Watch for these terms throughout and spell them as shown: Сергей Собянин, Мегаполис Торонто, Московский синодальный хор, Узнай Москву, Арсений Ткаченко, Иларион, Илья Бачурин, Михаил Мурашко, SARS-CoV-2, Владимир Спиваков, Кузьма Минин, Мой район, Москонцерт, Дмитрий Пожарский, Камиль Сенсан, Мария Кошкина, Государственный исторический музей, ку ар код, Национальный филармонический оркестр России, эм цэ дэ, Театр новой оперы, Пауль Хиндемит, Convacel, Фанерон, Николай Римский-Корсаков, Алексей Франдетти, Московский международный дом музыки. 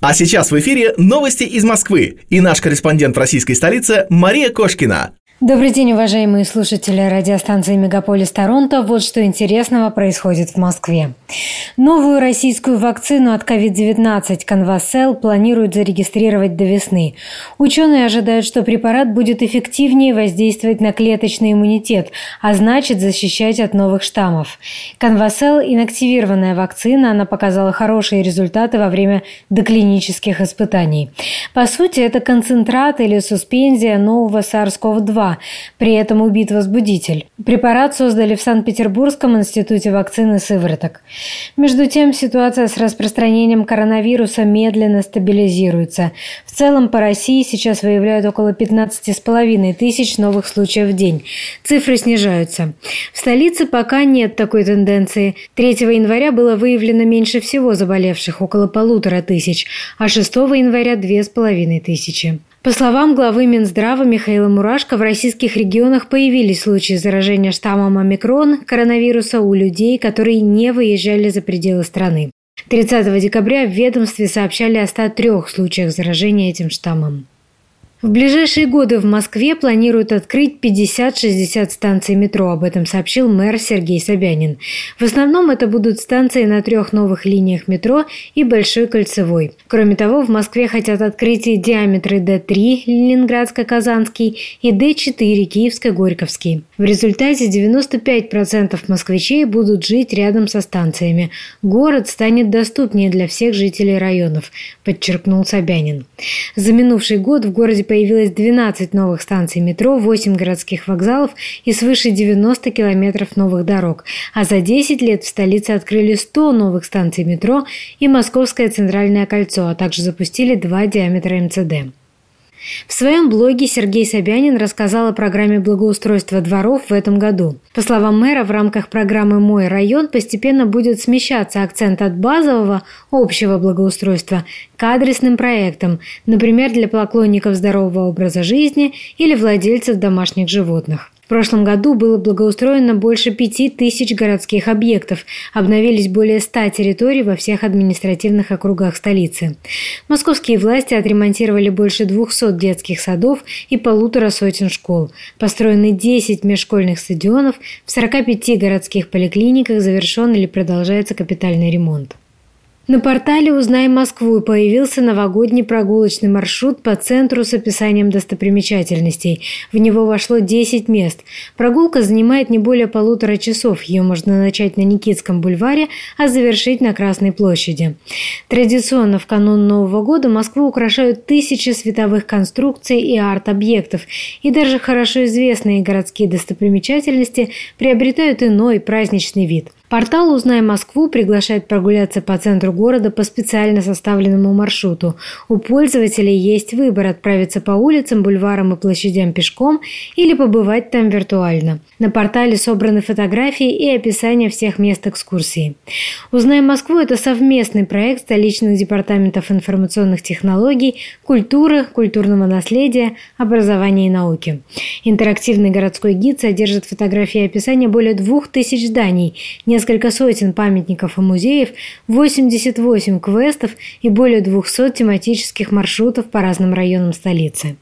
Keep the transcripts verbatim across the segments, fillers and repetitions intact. А сейчас в эфире новости из Москвы и наш корреспондент в российской столице Мария Кошкина. Добрый день, уважаемые слушатели радиостанции «Мегаполис Торонто». Вот что интересного происходит в Москве. Новую российскую вакцину от ковид девятнадцать Convacel планируют зарегистрировать до весны. Ученые ожидают, что препарат будет эффективнее воздействовать на клеточный иммунитет, а значит защищать от новых штаммов. Convacel – инактивированная вакцина, она показала хорошие результаты во время доклинических испытаний. По сути, это концентрат или суспензия нового сарс ков два. При этом убит возбудитель. Препарат создали в Санкт-Петербургском институте вакцин и сывороток. Между тем, ситуация с распространением коронавируса медленно стабилизируется. В целом по России сейчас выявляют около пятнадцать с половиной тысяч новых случаев в день. Цифры снижаются. В столице пока нет такой тенденции. третьего января было выявлено меньше всего заболевших, около полутора тысяч, а шестого января – две с половиной тысячи. По словам главы Минздрава Михаила Мурашко, в российских регионах появились случаи заражения штаммом омикрон коронавируса у людей, которые не выезжали за пределы страны. тридцатого декабря в ведомстве сообщали о ста трёх случаях заражения этим штаммом. В ближайшие годы в Москве планируют открыть пятьдесят-шестьдесят станций метро. Об этом сообщил мэр Сергей Собянин. В основном это будут станции на трех новых линиях метро и Большой кольцевой. Кроме того, в Москве хотят открыть и диаметры дэ три Ленинградско-Казанский и дэ четыре Киевско-Горьковский. В результате девяносто пять процентов москвичей будут жить рядом со станциями. Город станет доступнее для всех жителей районов, подчеркнул Собянин. За минувший год в городе появилось двенадцать новых станций метро, восемь городских вокзалов и свыше девяноста километров новых дорог. А за десять лет в столице открыли сто новых станций метро и Московское центральное кольцо, а также запустили два диаметра эм цэ дэ. В своем блоге Сергей Собянин рассказал о программе благоустройства дворов в этом году. По словам мэра, в рамках программы «Мой район» постепенно будет смещаться акцент от базового общего благоустройства к адресным проектам, например, для поклонников здорового образа жизни или владельцев домашних животных. В прошлом году было благоустроено больше пяти тысяч городских объектов, обновились более ста территорий во всех административных округах столицы. Московские власти отремонтировали больше двухсот детских садов и полутора сотен школ. Построены десять межшкольных стадионов, в сорока пяти городских поликлиниках завершен или продолжается капитальный ремонт. На портале «Узнай Москву» появился новогодний прогулочный маршрут по центру с описанием достопримечательностей. В него вошло десять мест. Прогулка занимает не более полутора часов. Ее можно начать на Никитском бульваре, а завершить на Красной площади. Традиционно в канун Нового года Москву украшают тысячи световых конструкций и арт-объектов. И даже хорошо известные городские достопримечательности приобретают иной праздничный вид. Портал «Узнай Москву» приглашает прогуляться по центру города по специально составленному маршруту. У пользователей есть выбор отправиться по улицам, бульварам и площадям пешком или побывать там виртуально. На портале собраны фотографии и описание всех мест экскурсии. «Узнай Москву» – это совместный проект столичных департаментов информационных технологий, культуры, культурного наследия, образования и науки. Интерактивный городской гид содержит фотографии и описание более двух тысяч зданий, несколько сотен памятников и музеев, восемьдесят восемь квестов и более двухсот тематических маршрутов по разным районам столицы.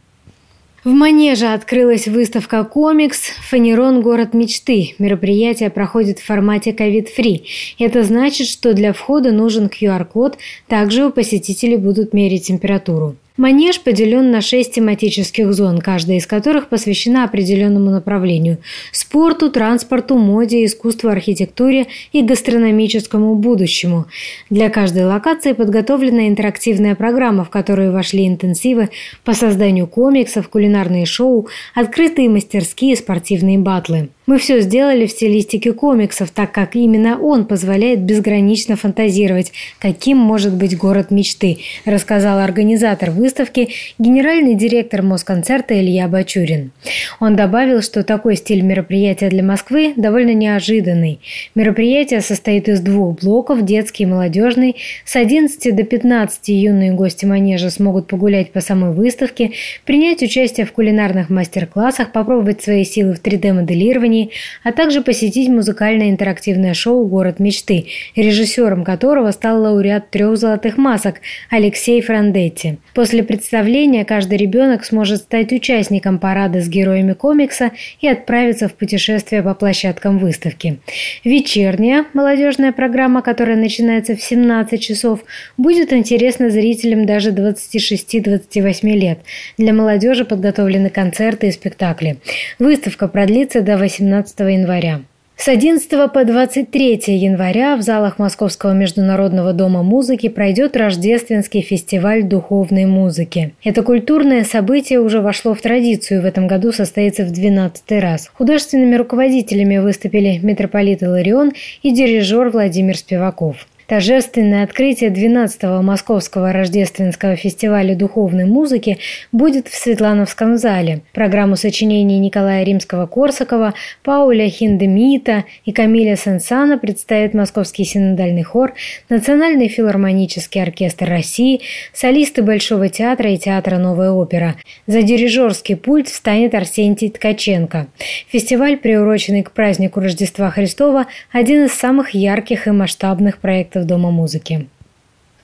В Манеже открылась выставка «Комикс. Фанерон. Город мечты». Мероприятие проходит в формате ковид-фри. Это значит, что для входа нужен ку ар код. Также у посетителей будут мерить температуру. Манеж поделен на шесть тематических зон, каждая из которых посвящена определенному направлению – спорту, транспорту, моде, искусству, архитектуре и гастрономическому будущему. Для каждой локации подготовлена интерактивная программа, в которую вошли интенсивы по созданию комиксов, кулинарные шоу, открытые мастерские, спортивные баттлы. Мы все сделали в стилистике комиксов, так как именно он позволяет безгранично фантазировать, каким может быть город мечты, рассказал организатор выставки, генеральный директор Москонцерта Илья Бачурин. Он добавил, что такой стиль мероприятия для Москвы довольно неожиданный. Мероприятие состоит из двух блоков – детский и молодежный. С одиннадцати до пятнадцати юные гости Манежа смогут погулять по самой выставке, принять участие в кулинарных мастер-классах, попробовать свои силы в три дэ-моделировании, компании, а также посетить музыкальное интерактивное шоу «Город мечты», режиссером которого стал лауреат трех золотых масок Алексей Франдетти. После представления каждый ребенок сможет стать участником парада с героями комикса и отправиться в путешествие по площадкам выставки. Вечерняя молодежная программа, которая начинается в семнадцать часов, будет интересна зрителям даже двадцати шести — двадцати восьми лет. Для молодежи подготовлены концерты и спектакли. Выставка продлится до восемнадцатого января. С одиннадцатого по двадцать третье января в залах Московского международного дома музыки пройдет Рождественский фестиваль духовной музыки. Это культурное событие уже вошло в традицию и в этом году состоится в двенадцатый раз. Художественными руководителями выступили митрополит Иларион и дирижер Владимир Спиваков. Торжественное открытие двенадцатого Московского рождественского фестиваля духовной музыки будет в Светлановском зале. Программу сочинений Николая Римского-Корсакова, Пауля Хиндемита и Камиля Сенсана представит Московский синодальный хор, Национальный филармонический оркестр России, солисты Большого театра и Театра новой оперы. За дирижерский пульт встанет Арсений Ткаченко. Фестиваль, приуроченный к празднику Рождества Христова, один из самых ярких и масштабных проектов Дома музыки.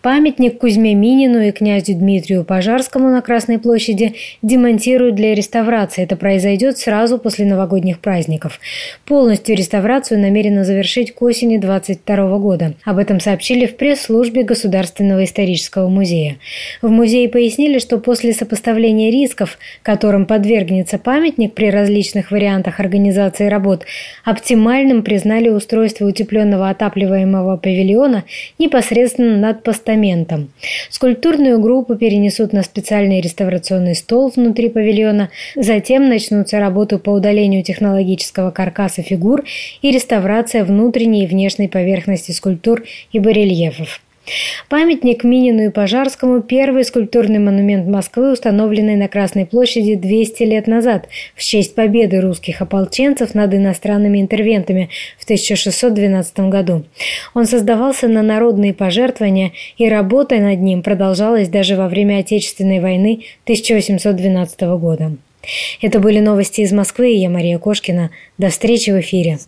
Памятник Кузьме Минину и князю Дмитрию Пожарскому на Красной площади демонтируют для реставрации. Это произойдет сразу после новогодних праздников. Полностью реставрацию намерено завершить к осени две тысячи двадцать второго года. Об этом сообщили в пресс-службе Государственного исторического музея. В музее пояснили, что после сопоставления рисков, которым подвергнется памятник при различных вариантах организации работ, оптимальным признали устройство утепленного отапливаемого павильона непосредственно над постаментом. Скульптурную группу перенесут на специальный реставрационный стол внутри павильона, затем начнутся работы по удалению технологического каркаса фигур и реставрация внутренней и внешней поверхности скульптур и барельефов. Памятник Минину и Пожарскому – первый скульптурный монумент Москвы, установленный на Красной площади двести лет назад в честь победы русских ополченцев над иностранными интервентами в тысяча шестьсот двенадцатом году. Он создавался на народные пожертвования, и работа над ним продолжалась даже во время Отечественной войны тысяча восемьсот двенадцатого года. Это были новости из Москвы, и я Мария Кошкина. До встречи в эфире.